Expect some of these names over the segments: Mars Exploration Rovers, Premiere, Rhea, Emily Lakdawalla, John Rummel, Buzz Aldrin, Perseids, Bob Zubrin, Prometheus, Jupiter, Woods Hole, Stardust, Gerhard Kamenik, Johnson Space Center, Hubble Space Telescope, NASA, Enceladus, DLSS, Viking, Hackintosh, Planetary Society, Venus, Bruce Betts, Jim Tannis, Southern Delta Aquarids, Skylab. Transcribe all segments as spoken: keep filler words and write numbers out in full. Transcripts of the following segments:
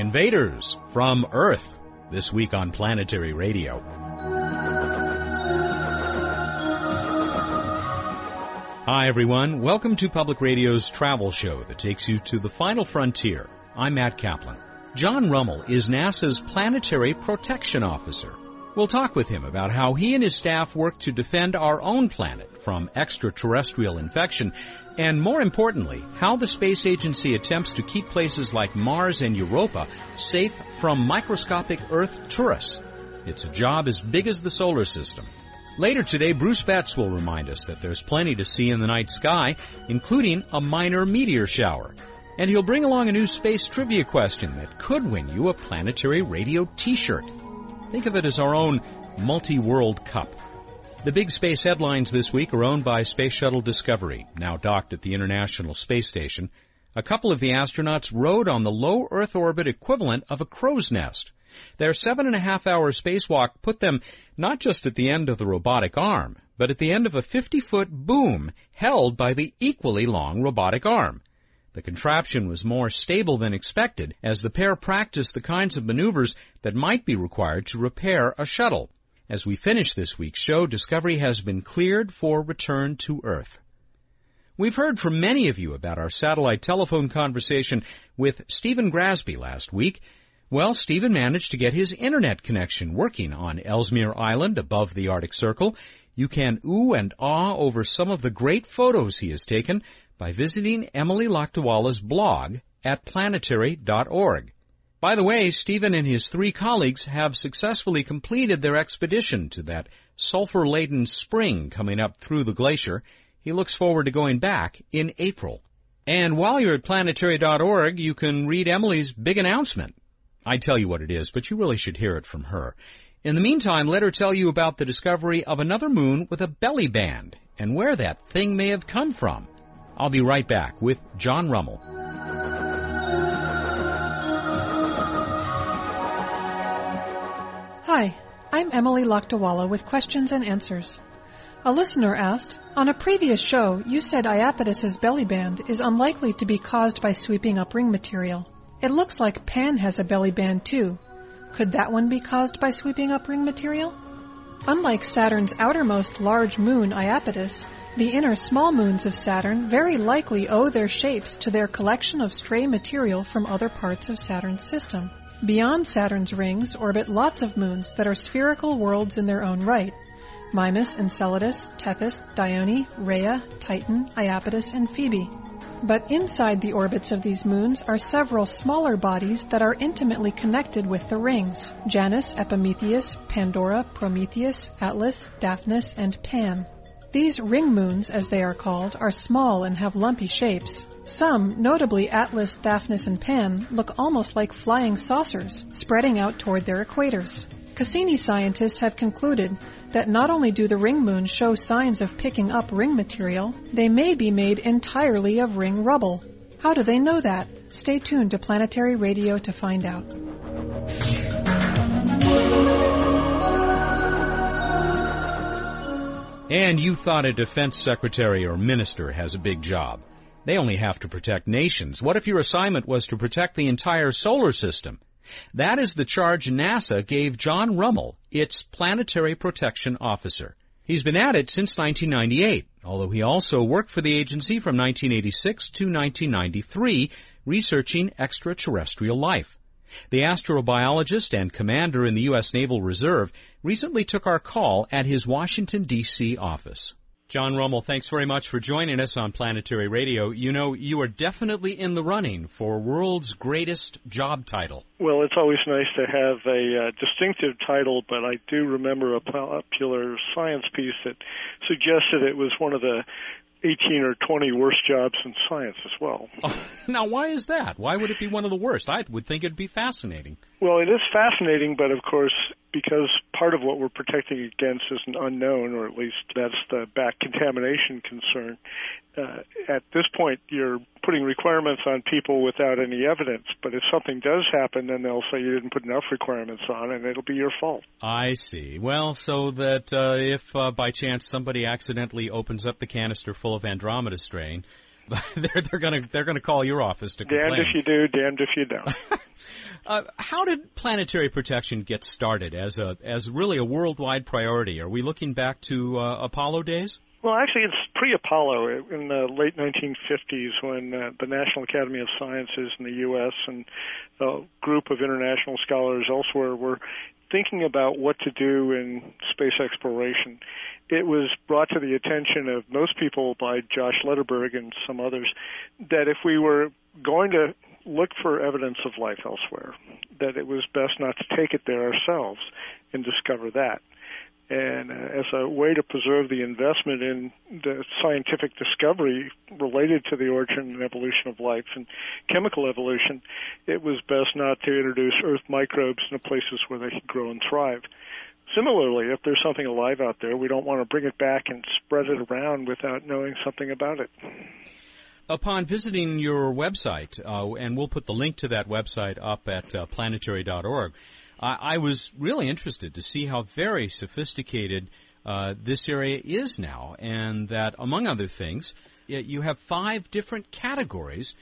Invaders from Earth, this week on Planetary Radio. Hi everyone, welcome to Public Radio's travel show that takes you to the final frontier. I'm Matt Kaplan. John Rummel is NASA's Planetary Protection Officer. We'll talk with him about how he and his staff work to defend our own planet from extraterrestrial infection, and more importantly, how the space agency attempts to keep places like Mars and Europa safe from microscopic Earth tourists. It's a job as big as the solar system. Later today, Bruce Betts will remind us that there's plenty to see in the night sky, including a minor meteor shower. And he'll bring along a new space trivia question that could win you a Planetary Radio t-shirt. Think of it as our own multi-world cup. The big space headlines this week are owned by Space Shuttle Discovery, now docked at the International Space Station. A couple of the astronauts rode on the low Earth orbit equivalent of a crow's nest. Their seven and a half hour spacewalk put them not just at the end of the robotic arm, but at the end of a fifty foot boom held by the equally long robotic arm. The contraption was more stable than expected as the pair practiced the kinds of maneuvers that might be required to repair a shuttle. As we finish this week's show, Discovery has been cleared for return to Earth. We've heard from many of you about our satellite telephone conversation with Stephen Grasby last week. Well, Stephen managed to get his internet connection working on Ellesmere Island above the Arctic Circle. You can ooh and ah over some of the great photos he has taken by visiting Emily Lakdawalla's blog at planetary dot org. By the way, Stephen and his three colleagues have successfully completed their expedition to that sulfur-laden spring coming up through the glacier. He looks forward to going back in April. And while you're at planetary dot org, you can read Emily's big announcement. I tell you what it is, but you really should hear it from her. In the meantime, let her tell you about the discovery of another moon with a belly band and where that thing may have come from. I'll be right back with John Rummel. Hi, I'm Emily Lakdawalla with questions and answers. A listener asked, on a previous show, you said Iapetus's belly band is unlikely to be caused by sweeping up ring material. It looks like Pan has a belly band too. Could that one be caused by sweeping up ring material? Unlike Saturn's outermost large moon, Iapetus, the inner small moons of Saturn very likely owe their shapes to their collection of stray material from other parts of Saturn's system. Beyond Saturn's rings orbit lots of moons that are spherical worlds in their own right. Mimas, Enceladus, Tethys, Dione, Rhea, Titan, Iapetus, and Phoebe. But inside the orbits of these moons are several smaller bodies that are intimately connected with the rings: Janus, Epimetheus, Pandora, Prometheus, Atlas, Daphnis, and Pan. These ring moons, as they are called, are small and have lumpy shapes. Some, notably Atlas, Daphnis, and Pan, look almost like flying saucers, spreading out toward their equators. Cassini scientists have concluded that not only do the ring moons show signs of picking up ring material, they may be made entirely of ring rubble. How do they know that? Stay tuned to Planetary Radio to find out. And you thought a defense secretary or minister has a big job. They only have to protect nations. What if your assignment was to protect the entire solar system? That is the charge NASA gave John Rummel, its Planetary Protection Officer. He's been at it since nineteen ninety-eight, although he also worked for the agency from nineteen eighty-six to nineteen ninety-three, researching extraterrestrial life. The astrobiologist and commander in the U S Naval Reserve recently took our call at his Washington, D C office. John Rummel, thanks very much for joining us on Planetary Radio. You know, you are definitely in the running for world's greatest job title. Well, it's always nice to have a uh, distinctive title, but I do remember a popular science piece that suggested it was one of the eighteen or twenty worst jobs in science as well. Oh, now, why is that? Why would it be one of the worst? I would think it'd be fascinating. Well, it is fascinating, but of course, because part of what we're protecting against is an unknown, or at least that's the back contamination concern. Uh, at this point, you're putting requirements on people without any evidence, but if something does happen, then they'll say you didn't put enough requirements on, and it'll be your fault. I see. Well, so that uh, if uh, by chance somebody accidentally opens up the canister full of Andromeda strain, they're they're going to they're going to call your office to complain. Damned if you do, damned if you don't. uh, how did planetary protection get started as a as really a worldwide priority? Are we looking back to uh, Apollo days? Well, actually, it's pre-Apollo in the late nineteen fifties when uh, the National Academy of Sciences in the U S and a group of international scholars elsewhere were thinking about what to do in space exploration. It was brought to the attention of most people by Josh Lederberg and some others that if we were going to look for evidence of life elsewhere, that it was best not to take it there ourselves and discover that. And as a way to preserve the investment in the scientific discovery related to the origin and evolution of life and chemical evolution, it was best not to introduce Earth microbes into places where they could grow and thrive. Similarly, if there's something alive out there, we don't want to bring it back and spread it around without knowing something about it. Upon visiting your website, uh, and we'll put the link to that website up at uh, planetary dot org, I was really interested to see how very sophisticated uh, this area is now, and that, among other things, you have five different categories,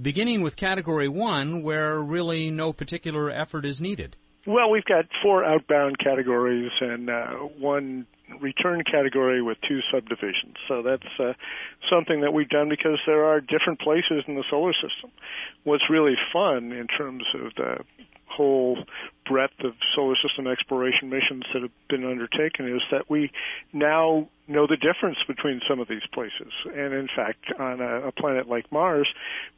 beginning with Category one, where really no particular effort is needed. Well, we've got four outbound categories and uh, one return category with two subdivisions. So that's uh, something that we've done because there are different places in the solar system. What's really fun in terms of the whole breadth of solar system exploration missions that have been undertaken is that we now know the difference between some of these places. And in fact, on a, a planet like Mars,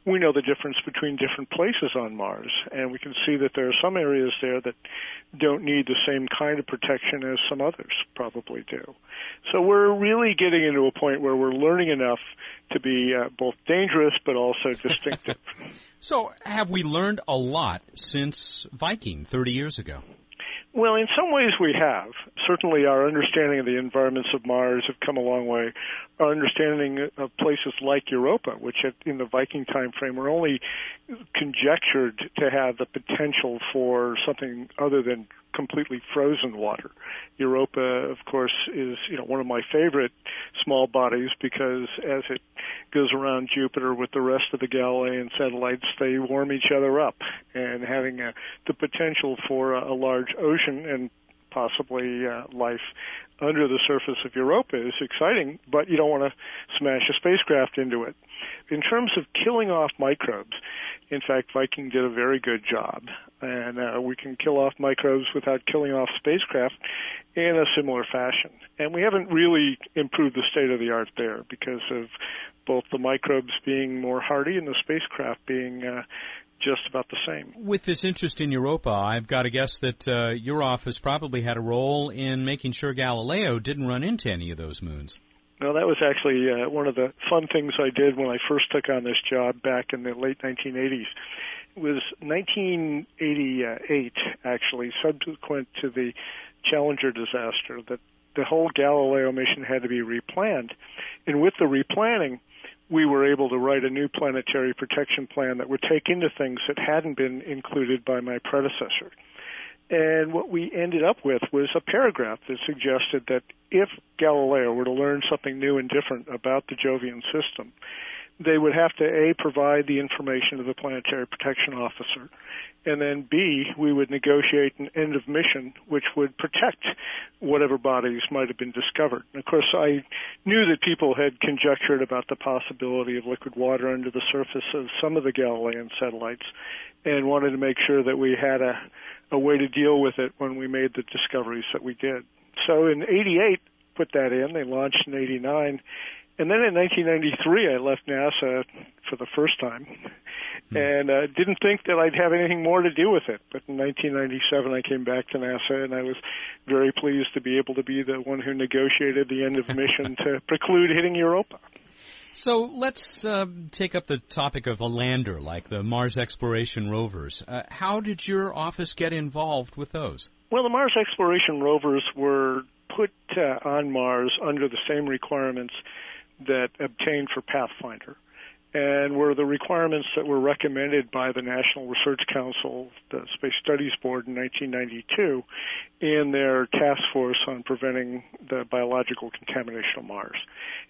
we know the difference between different places on Mars. And we can see that there are some areas there that don't need the same kind of protection as some others probably do. So we're really getting into a point where we're learning enough to be uh, both dangerous but also distinctive. So have we learned a lot since Viking thirty years ago? Well, in some ways we have. Certainly our understanding of the environments of Mars have come a long way. Our understanding of places like Europa, which in the Viking time frame were only conjectured to have the potential for something other than completely frozen water. Europa, of course, is you know one of my favorite small bodies because as it goes around Jupiter with the rest of the Galilean satellites, they warm each other up, and having a, the potential for a, a large ocean and possibly uh, life under the surface of Europa is exciting, but you don't want to smash a spacecraft into it. In terms of killing off microbes, in fact, Viking did a very good job, and uh, we can kill off microbes without killing off spacecraft in a similar fashion. And we haven't really improved the state of the art there because of both the microbes being more hardy and the spacecraft being uh, just about the same. With this interest in Europa, I've got to guess that uh, your office probably had a role in making sure Galileo didn't run into any of those moons. No, that was actually uh, one of the fun things I did when I first took on this job back in the late nineteen eighties. It was nineteen eighty-eight, actually, subsequent to the Challenger disaster, that the whole Galileo mission had to be replanned. And with the replanning, we were able to write a new planetary protection plan that would take into things that hadn't been included by my predecessor. And what we ended up with was a paragraph that suggested that if Galileo were to learn something new and different about the Jovian system, they would have to, A, provide the information to the Planetary Protection Officer, and then, B, we would negotiate an end of mission which would protect whatever bodies might have been discovered. And of course, I knew that people had conjectured about the possibility of liquid water under the surface of some of the Galilean satellites and wanted to make sure that we had a, a way to deal with it when we made the discoveries that we did. So in eighty-eight, put that in. They launched in eighty-nine. And then in nineteen ninety-three, I left NASA for the first time and uh, didn't think that I'd have anything more to do with it. But in nineteen ninety-seven, I came back to NASA, and I was very pleased to be able to be the one who negotiated the end of mission to preclude hitting Europa. So let's uh, take up the topic of a lander like the Mars Exploration Rovers. Uh, how did your office get involved with those? Well, the Mars Exploration Rovers were put uh, on Mars under the same requirements that obtained for Pathfinder. and were the requirements that were recommended by the National Research Council, the Space Studies Board, in nineteen ninety-two in their task force on preventing the biological contamination of Mars.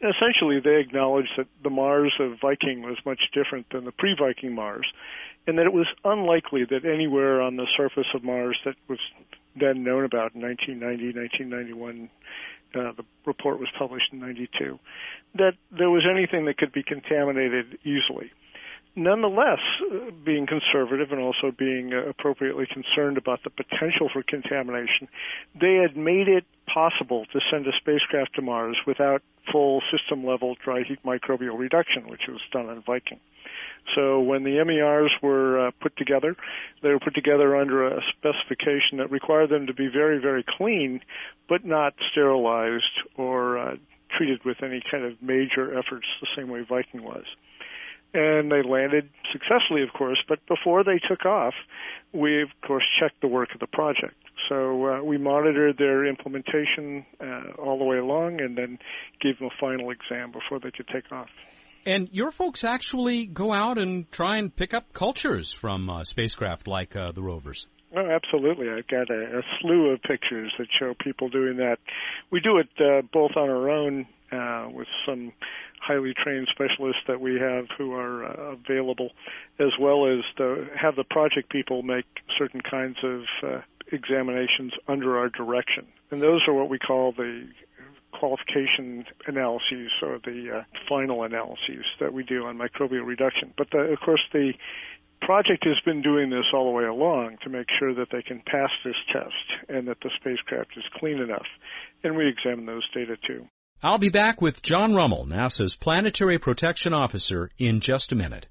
And essentially, they acknowledged that the Mars of Viking was much different than the pre-Viking Mars, and that it was unlikely that anywhere on the surface of Mars that was then known about in nineteen ninety, nineteen ninety-one, Uh, the report was published in ninety-two, that there was anything that could be contaminated easily. Nonetheless, uh, being conservative and also being uh, appropriately concerned about the potential for contamination, they had made it possible to send a spacecraft to Mars without full system-level dry heat microbial reduction, which was done on Viking. So when the M E Rs were uh, put together, they were put together under a specification that required them to be very, very clean, but not sterilized or uh, treated with any kind of major efforts the same way Viking was. And they landed successfully, of course, but before they took off, we, of course, checked the work of the project. So uh, we monitored their implementation uh, all the way along and then gave them a final exam before they could take off. And your folks actually go out and try and pick up cultures from uh, spacecraft like uh, the rovers. Oh, absolutely. I've got a, a slew of pictures that show people doing that. We do it uh, both on our own uh, with some highly trained specialists that we have who are uh, available, as well as the, have the project people make certain kinds of uh, examinations under our direction. And those are what we call the qualification analyses, or the uh, final analyses that we do on microbial reduction. But, the, of course, the project has been doing this all the way along to make sure that they can pass this test and that the spacecraft is clean enough. And we examine those data, too. I'll be back with John Rummel, NASA's Planetary Protection Officer, in just a minute.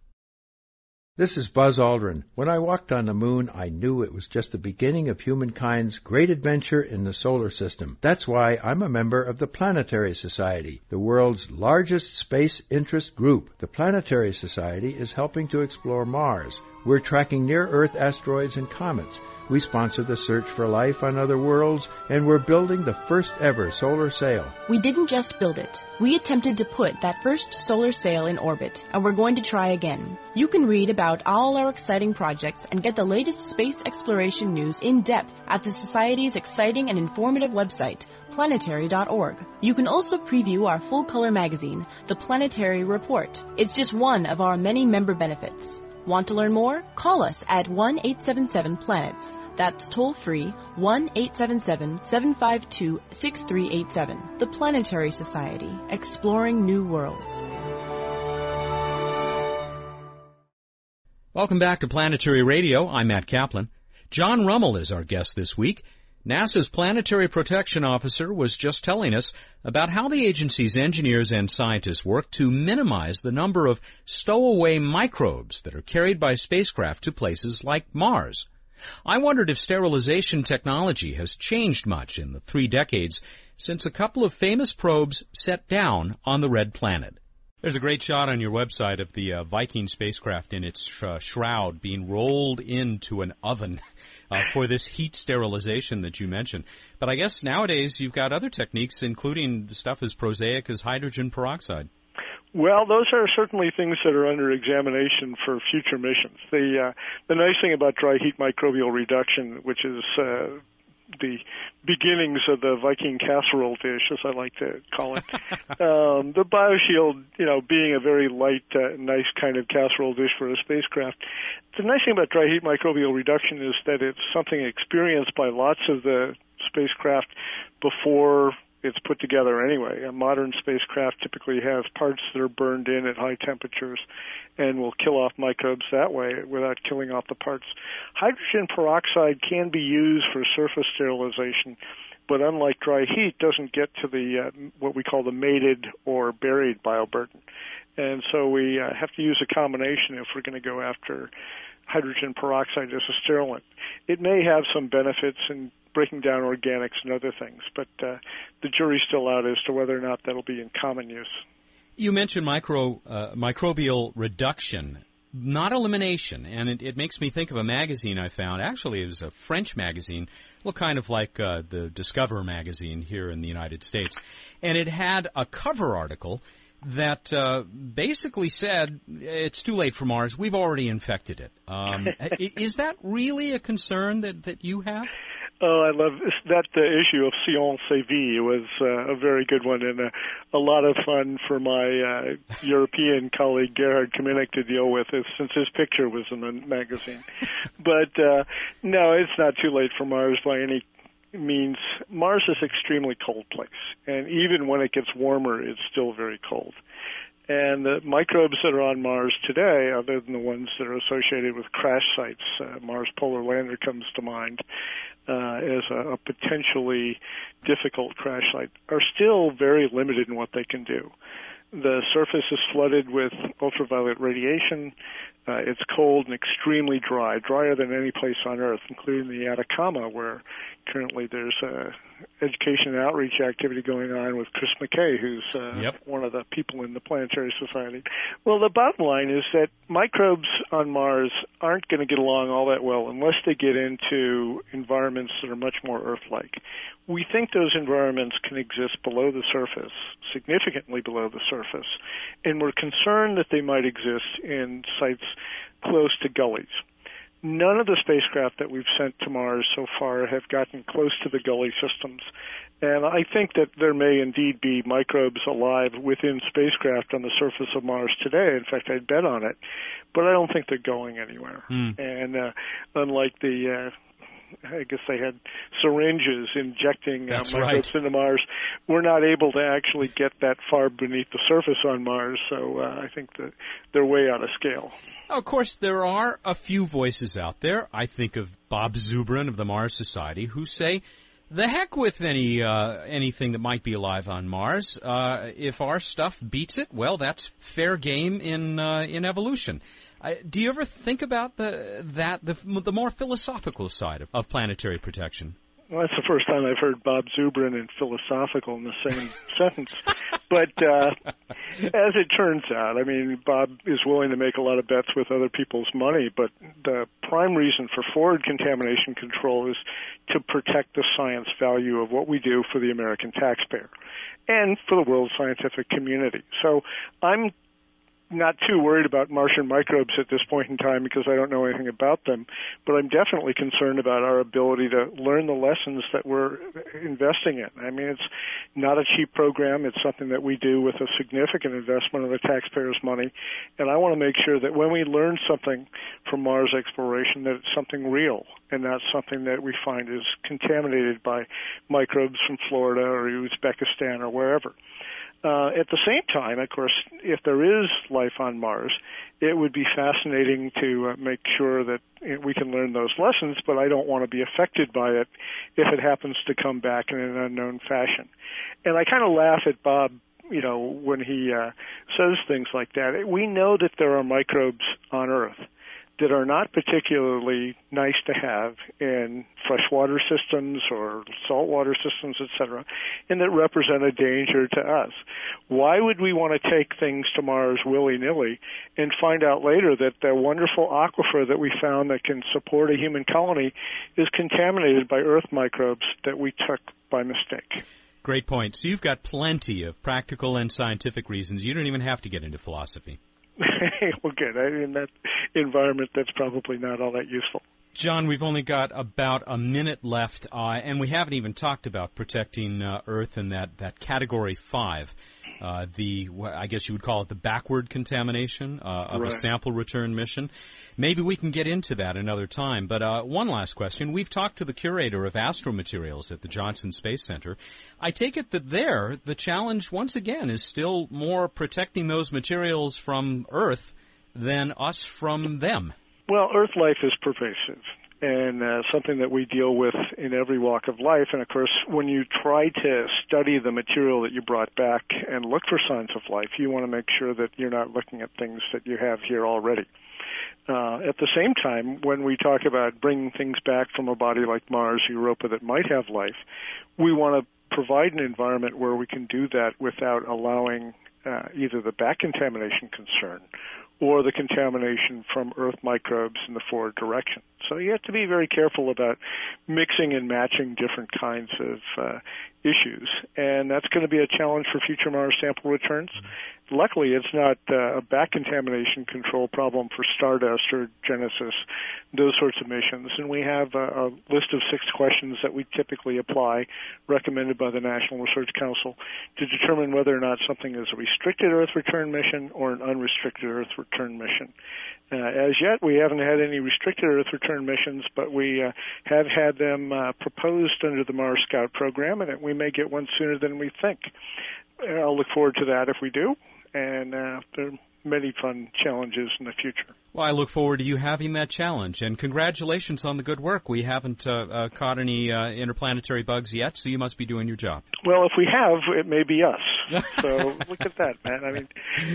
This is Buzz Aldrin. When I walked on the moon, I knew it was just the beginning of humankind's great adventure in the solar system. That's why I'm a member of the Planetary Society, the world's largest space interest group. The Planetary Society is helping to explore Mars. We're tracking near-Earth asteroids and comets. We sponsor the search for life on other worlds, and we're building the first-ever solar sail. We didn't just build it. We attempted to put that first solar sail in orbit, and we're going to try again. You can read about all our exciting projects and get the latest space exploration news in depth at the Society's exciting and informative website, planetary dot org. You can also preview our full-color magazine, The Planetary Report. It's just one of our many member benefits. Want to learn more? Call us at one eight seven seven planets. That's toll-free, one eight seven seven seven five two six three eight seven. The Planetary Society, exploring new worlds. Welcome back to Planetary Radio. I'm Matt Kaplan. John Rummel is our guest this week. NASA's Planetary Protection Officer was just telling us about how the agency's engineers and scientists work to minimize the number of stowaway microbes that are carried by spacecraft to places like Mars. I wondered if sterilization technology has changed much in the three decades since a couple of famous probes set down on the Red Planet. There's a great shot on your website of the uh, Viking spacecraft in its sh- uh, shroud being rolled into an oven uh, for this heat sterilization that you mentioned. But I guess nowadays you've got other techniques, including stuff as prosaic as hydrogen peroxide. Well, those are certainly things that are under examination for future missions. The, uh, the nice thing about dry heat microbial reduction, which is uh, the beginnings of the Viking casserole dish, as I like to call it. um, the BioShield, you know, being a very light, uh, nice kind of casserole dish for a spacecraft. The nice thing about dry heat microbial reduction is that it's something experienced by lots of the spacecraft before it's put together anyway. A modern spacecraft typically have parts that are burned in at high temperatures and will kill off microbes that way without killing off the parts. Hydrogen peroxide can be used for surface sterilization, but unlike dry heat, doesn't get to the uh, what we call the mated or buried bioburden. And so we uh, have to use a combination if we're going to go after hydrogen peroxide as a sterilant. It may have some benefits in breaking down organics and other things, but uh, the jury's still out as to whether or not that'll be in common use. You mentioned micro uh, microbial reduction, not elimination, and it, it makes me think of a magazine I found. Actually, it was a French magazine, well, kind of like uh, the Discover magazine here in the United States, and it had a cover article that uh, basically said it's too late for Mars. We've already infected it. Um, is that really a concern that, that you have? Oh, I love that uh, issue of Science et Vie was uh, a very good one and a, a lot of fun for my uh, European colleague Gerhard Kamenik to deal with, it, since his picture was in the magazine. But uh, no, it's not too late for Mars by any means. Mars is an extremely cold place, and even when it gets warmer, it's still very cold. And the microbes that are on Mars today, other than the ones that are associated with crash sites, uh, Mars Polar Lander comes to mind uh, as a, a potentially difficult crash site, are still very limited in what they can do. The surface is flooded with ultraviolet radiation. Uh, it's cold and extremely dry, drier than any place on Earth, including the Atacama, where currently there's uh, education and outreach activity going on with Chris McKay, who's uh, yep. one of the people in the Planetary Society. Well, the bottom line is that microbes on Mars aren't going to get along all that well unless they get into environments that are much more Earth-like. We think those environments can exist below the surface, significantly below the surface, and we're concerned that they might exist in sites close to gullies. None of the spacecraft that we've sent to Mars so far have gotten close to the gully systems. And I think that there may indeed be microbes alive within spacecraft on the surface of Mars today. In fact, I'd bet on it. But I don't think they're going anywhere. Mm. And uh, unlike the... Uh, I guess they had syringes injecting uh, microbes right. into Mars. We're not able to actually get that far beneath the surface on Mars, so uh, I think that they're way out of scale. Of course, there are a few voices out there. I think of Bob Zubrin of the Mars Society, who say, the heck with any uh, anything that might be alive on Mars. Uh, if our stuff beats it, well, that's fair game in uh, in evolution. I, do you ever think about the that the, the more philosophical side of, of planetary protection? Well, that's the first time I've heard Bob Zubrin and philosophical in the same sentence. But uh, as it turns out, I mean, Bob is willing to make a lot of bets with other people's money, but the prime reason for forward contamination control is to protect the science value of what we do for the American taxpayer and for the world scientific community. So I'm not too worried about Martian microbes at this point in time because I don't know anything about them, but I'm definitely concerned about our ability to learn the lessons that we're investing in. I mean, it's not a cheap program. It's something that we do with a significant investment of the taxpayers' money, and I want to make sure that when we learn something from Mars exploration, that it's something real and not something that we find is contaminated by microbes from Florida or Uzbekistan or wherever. Uh, at the same time, of course, if there is life on Mars, it would be fascinating to uh, make sure that we can learn those lessons, but I don't want to be affected by it if it happens to come back in an unknown fashion. And I kind of laugh at Bob, you know, when he uh, says things like that. We know that there are microbes on Earth that are not particularly nice to have in freshwater systems or saltwater systems, et cetera, and that represent a danger to us. Why would we want to take things to Mars willy-nilly and find out later that the wonderful aquifer that we found that can support a human colony is contaminated by Earth microbes that we took by mistake? Great point. So you've got plenty of practical and scientific reasons. You don't even have to get into philosophy. Well, good. In that environment, that's probably not all that useful. John, we've only got about a minute left, uh, and we haven't even talked about protecting uh, Earth in that, that Category five, uh, the I guess you would call it the backward contamination uh, of right. a sample return mission. Maybe we can get into that another time. But uh, one last question. We've talked to the curator of Astro Materials at the Johnson Space Center. I take it that there the challenge, once again, is still more protecting those materials from Earth than us from them. Well, Earth life is pervasive and uh, something that we deal with in every walk of life. And, of course, when you try to study the material that you brought back and look for signs of life, you want to make sure that you're not looking at things that you have here already. Uh, at the same time, when we talk about bringing things back from a body like Mars, Europa, that might have life, we want to provide an environment where we can do that without allowing uh, either the back contamination concern or the contamination from Earth microbes in the forward direction. So you have to be very careful about mixing and matching different kinds of uh, issues. And that's going to be a challenge for future Mars sample returns. Luckily, it's not uh, a back contamination control problem for Stardust or Genesis, those sorts of missions. And we have a, a list of six questions that we typically apply, recommended by the National Research Council, to determine whether or not something is a restricted Earth return mission or an unrestricted Earth return mission. Uh, as yet, we haven't had any restricted Earth return missions, but we uh, have had them uh, proposed under the Mars Scout program, and we may get one sooner than we think. I'll look forward to that if we do, and uh, there are many fun challenges in the future. Well, I look forward to you having that challenge, and congratulations on the good work. We haven't uh, uh, caught any uh, interplanetary bugs yet, so you must be doing your job. Well, if we have, it may be us. So look at that, man. I mean,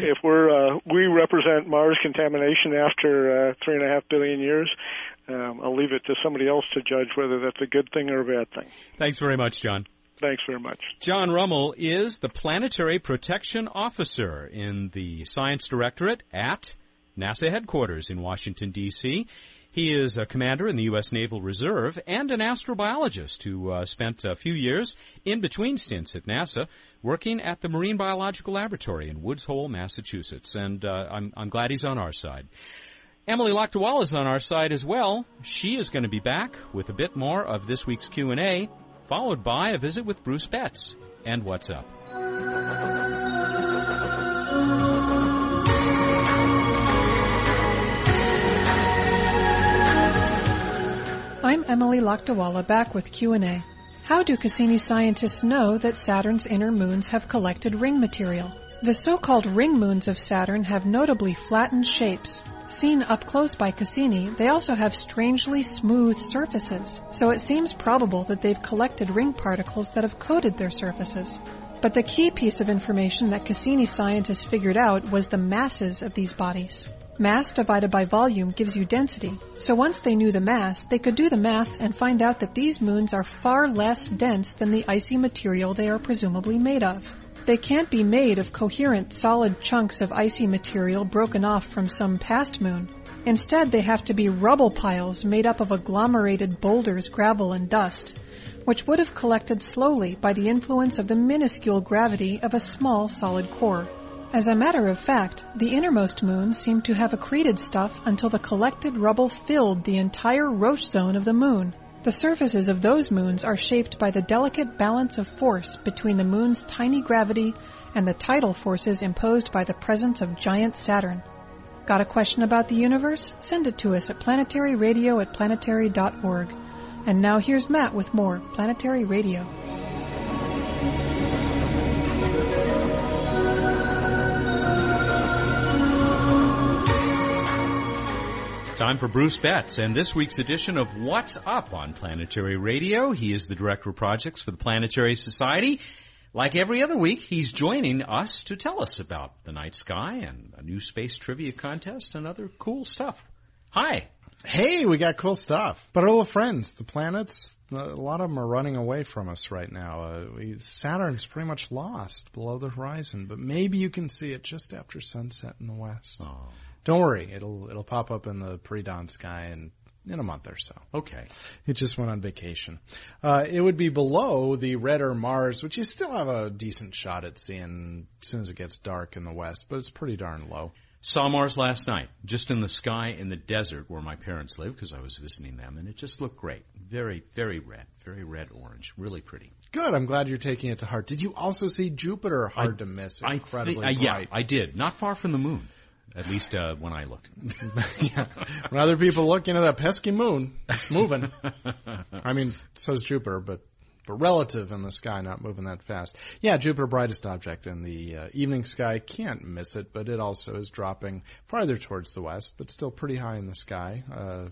if we're uh, we represent Mars contamination after uh, three and a half billion years, um, I'll leave it to somebody else to judge whether that's a good thing or a bad thing. Thanks very much, John. Thanks very much. John Rummel is the Planetary Protection Officer in the Science Directorate at NASA headquarters in Washington, D C He is a commander in the U S Naval Reserve and an astrobiologist who uh, spent a few years in between stints at NASA working at the Marine Biological Laboratory in Woods Hole, Massachusetts. And uh, I'm, I'm glad he's on our side. Emily Lakdawalla is on our side as well. She is going to be back with a bit more of this week's Q and A, followed by a visit with Bruce Betts and What's Up. I'm Emily Lakdawalla, back with Q and A. How do Cassini scientists know that Saturn's inner moons have collected ring material? The so-called ring moons of Saturn have notably flattened shapes. Seen up close by Cassini, they also have strangely smooth surfaces, so it seems probable that they've collected ring particles that have coated their surfaces. But the key piece of information that Cassini scientists figured out was the masses of these bodies. Mass divided by volume gives you density, so once they knew the mass, they could do the math and find out that these moons are far less dense than the icy material they are presumably made of. They can't be made of coherent, solid chunks of icy material broken off from some past moon. Instead, they have to be rubble piles made up of agglomerated boulders, gravel, and dust, which would have collected slowly by the influence of the minuscule gravity of a small, solid core. As a matter of fact, the innermost moons seem to have accreted stuff until the collected rubble filled the entire Roche zone of the moon. The surfaces of those moons are shaped by the delicate balance of force between the moon's tiny gravity and the tidal forces imposed by the presence of giant Saturn. Got a question about the universe? Send it to us at planetaryradio at planetary dot org. And now here's Matt with more Planetary Radio. Time for Bruce Betts and this week's edition of What's Up on Planetary Radio. He is the Director of Projects for the Planetary Society. Like every other week, he's joining us to tell us about the night sky and a new space trivia contest and other cool stuff. Hi. Hey, we got cool stuff. But our little friends, the planets, a lot of them are running away from us right now. Uh, we, Saturn's pretty much lost below the horizon, but maybe you can see it just after sunset in the west. Oh. Don't worry, it'll it'll pop up in the pre-dawn sky in, in a month or so. Okay. It just went on vacation. Uh, it would be below the redder Mars, which you still have a decent shot at seeing as soon as it gets dark in the west, but it's pretty darn low. Saw Mars last night, just in the sky in the desert where my parents live because I was visiting them, and it just looked great. Very, very red, very red-orange, really pretty. Good. I'm glad you're taking it to heart. Did you also see Jupiter? Hard I, to miss, incredibly I th- bright. Uh, yeah, I did. Not far from the moon. At least uh, when I looked. Yeah. When other people look into that pesky moon, it's moving. I mean, so's Jupiter, but but relative in the sky, not moving that fast. Yeah, Jupiter, brightest object in the uh, evening sky. Can't miss it, but it also is dropping farther towards the west, but still pretty high in the sky. Uh,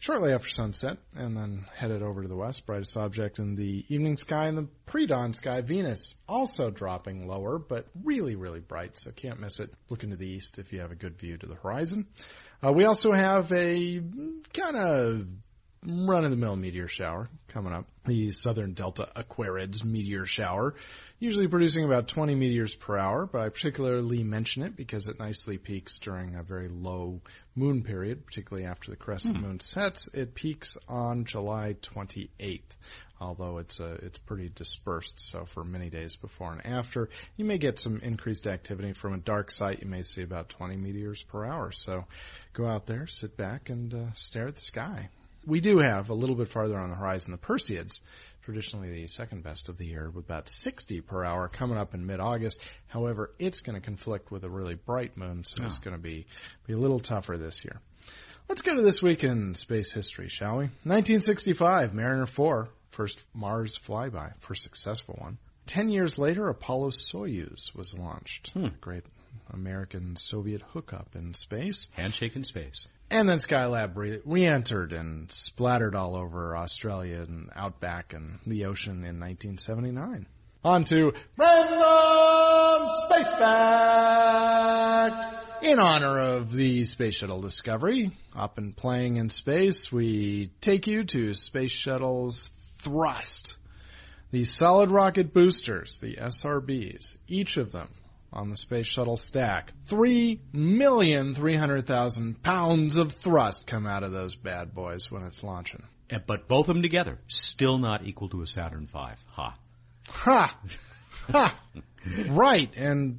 shortly after sunset, and then headed over to the west, brightest object in the evening sky and the pre-dawn sky, Venus, also dropping lower, but really, really bright, so can't miss it. Looking to the east if you have a good view to the horizon. Uh, we also have a kind of run-of-the-mill meteor shower coming up. The Southern Delta Aquarids meteor shower, usually producing about twenty meteors per hour, but I particularly mention it because it nicely peaks during a very low moon period, particularly after the crescent mm. moon sets. It peaks on July twenty-eighth, although it's uh, it's pretty dispersed, so for many days before and after. You may get some increased activity from a dark site. You may see about twenty meteors per hour, so go out there, sit back, and uh, stare at the sky. We do have a little bit farther on the horizon the Perseids, traditionally the second best of the year, with about sixty per hour coming up in mid-August. However, it's going to conflict with a really bright moon, so oh. it's going to be, be a little tougher this year. Let's go to this week in space history, shall we? nineteen sixty-five, Mariner four, first Mars flyby, first successful one. Ten years later, Apollo-Soyuz was launched. Hmm. Great American-Soviet hookup in space. Handshake in space. And then Skylab re- re-entered and splattered all over Australia and outback and the ocean in nineteen seventy-nine. On to Random Space Fact! In honor of the Space Shuttle Discovery, up and playing in space, we take you to Space Shuttle's thrust. The solid rocket boosters, the S R Bs, each of them on the Space Shuttle stack, three million three hundred thousand pounds of thrust come out of those bad boys when it's launching. But both of them together, still not equal to a Saturn five. Ha. Ha. Ha. Right. And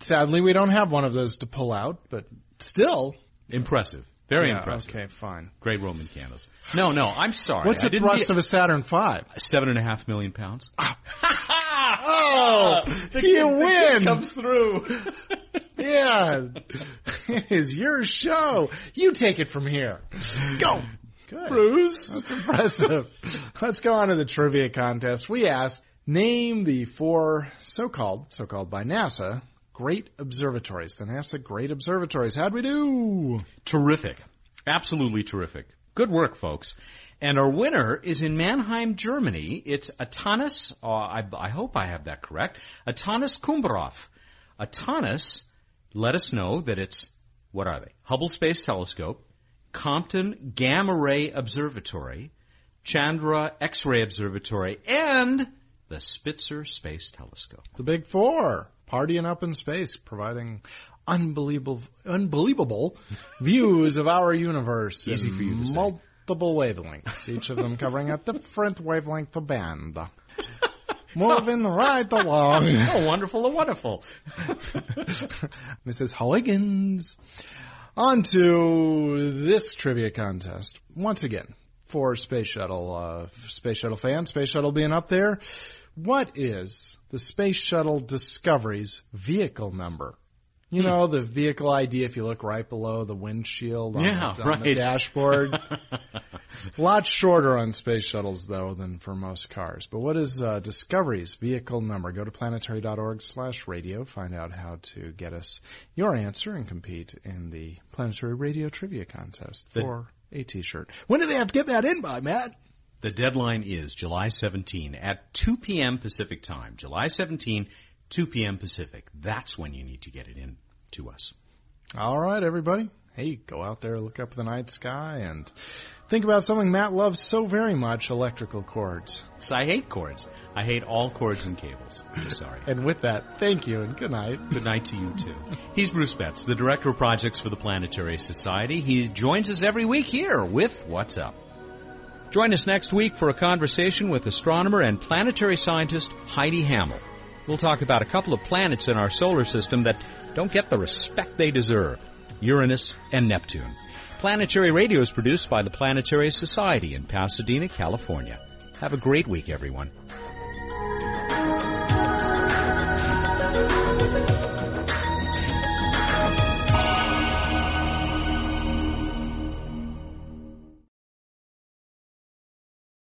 sadly, we don't have one of those to pull out, but still. Impressive. Very yeah, impressive. Okay, fine. Great Roman candles. No, no, I'm sorry. What's the thrust get... of a Saturn five? Seven and a half million pounds. Oh, the you kid, win! The kid comes through. Yeah, it is your show. You take it from here. Go, good, Bruce. That's impressive. Let's go on to the trivia contest. We asked, name the four so-called, so-called by NASA, great observatories. The NASA Great Observatories. How'd we do? Terrific, absolutely terrific. Good work, folks. And our winner is in Mannheim, Germany. It's Atanas, uh, I, I hope I have that correct, Atanas Kumbarov. Atanas let us know that it's, what are they? Hubble Space Telescope, Compton Gamma Ray Observatory, Chandra X-Ray Observatory, and the Spitzer Space Telescope. The big four, partying up in space, providing unbelievable unbelievable views of our universe. Easy for you to say. Mul- Multiple wavelengths, each of them covering a different wavelength of band. Moving right along. Oh, wonderful, wonderful. Missus Hulligans. On to this trivia contest. Once again, for Space Shuttle, uh, Space Shuttle fans, Space Shuttle being up there, what is the Space Shuttle Discovery's vehicle number? You know, the vehicle I D, if you look right below the windshield on, yeah, the, on right. the dashboard. A lot shorter on space shuttles, though, than for most cars. But what is uh, Discovery's vehicle number? Go to planetary.org slash radio. Find out how to get us your answer and compete in the Planetary Radio Trivia Contest for the, a T-shirt. When do they have to get that in by, Matt? The deadline is July seventeenth at two p.m. Pacific time. July seventeenth. two p.m. Pacific. That's when you need to get it in to us. All right, everybody. Hey, go out there, look up at the night sky, and think about something Matt loves so very much, electrical cords. I hate cords. I hate all cords and cables. I'm sorry. And with that, thank you and good night. Good night to you, too. He's Bruce Betts, the Director of Projects for the Planetary Society. He joins us every week here with What's Up. Join us next week for a conversation with astronomer and planetary scientist Heidi Hamel. We'll talk about a couple of planets in our solar system that don't get the respect they deserve, Uranus and Neptune. Planetary Radio is produced by the Planetary Society in Pasadena, California. Have a great week, everyone.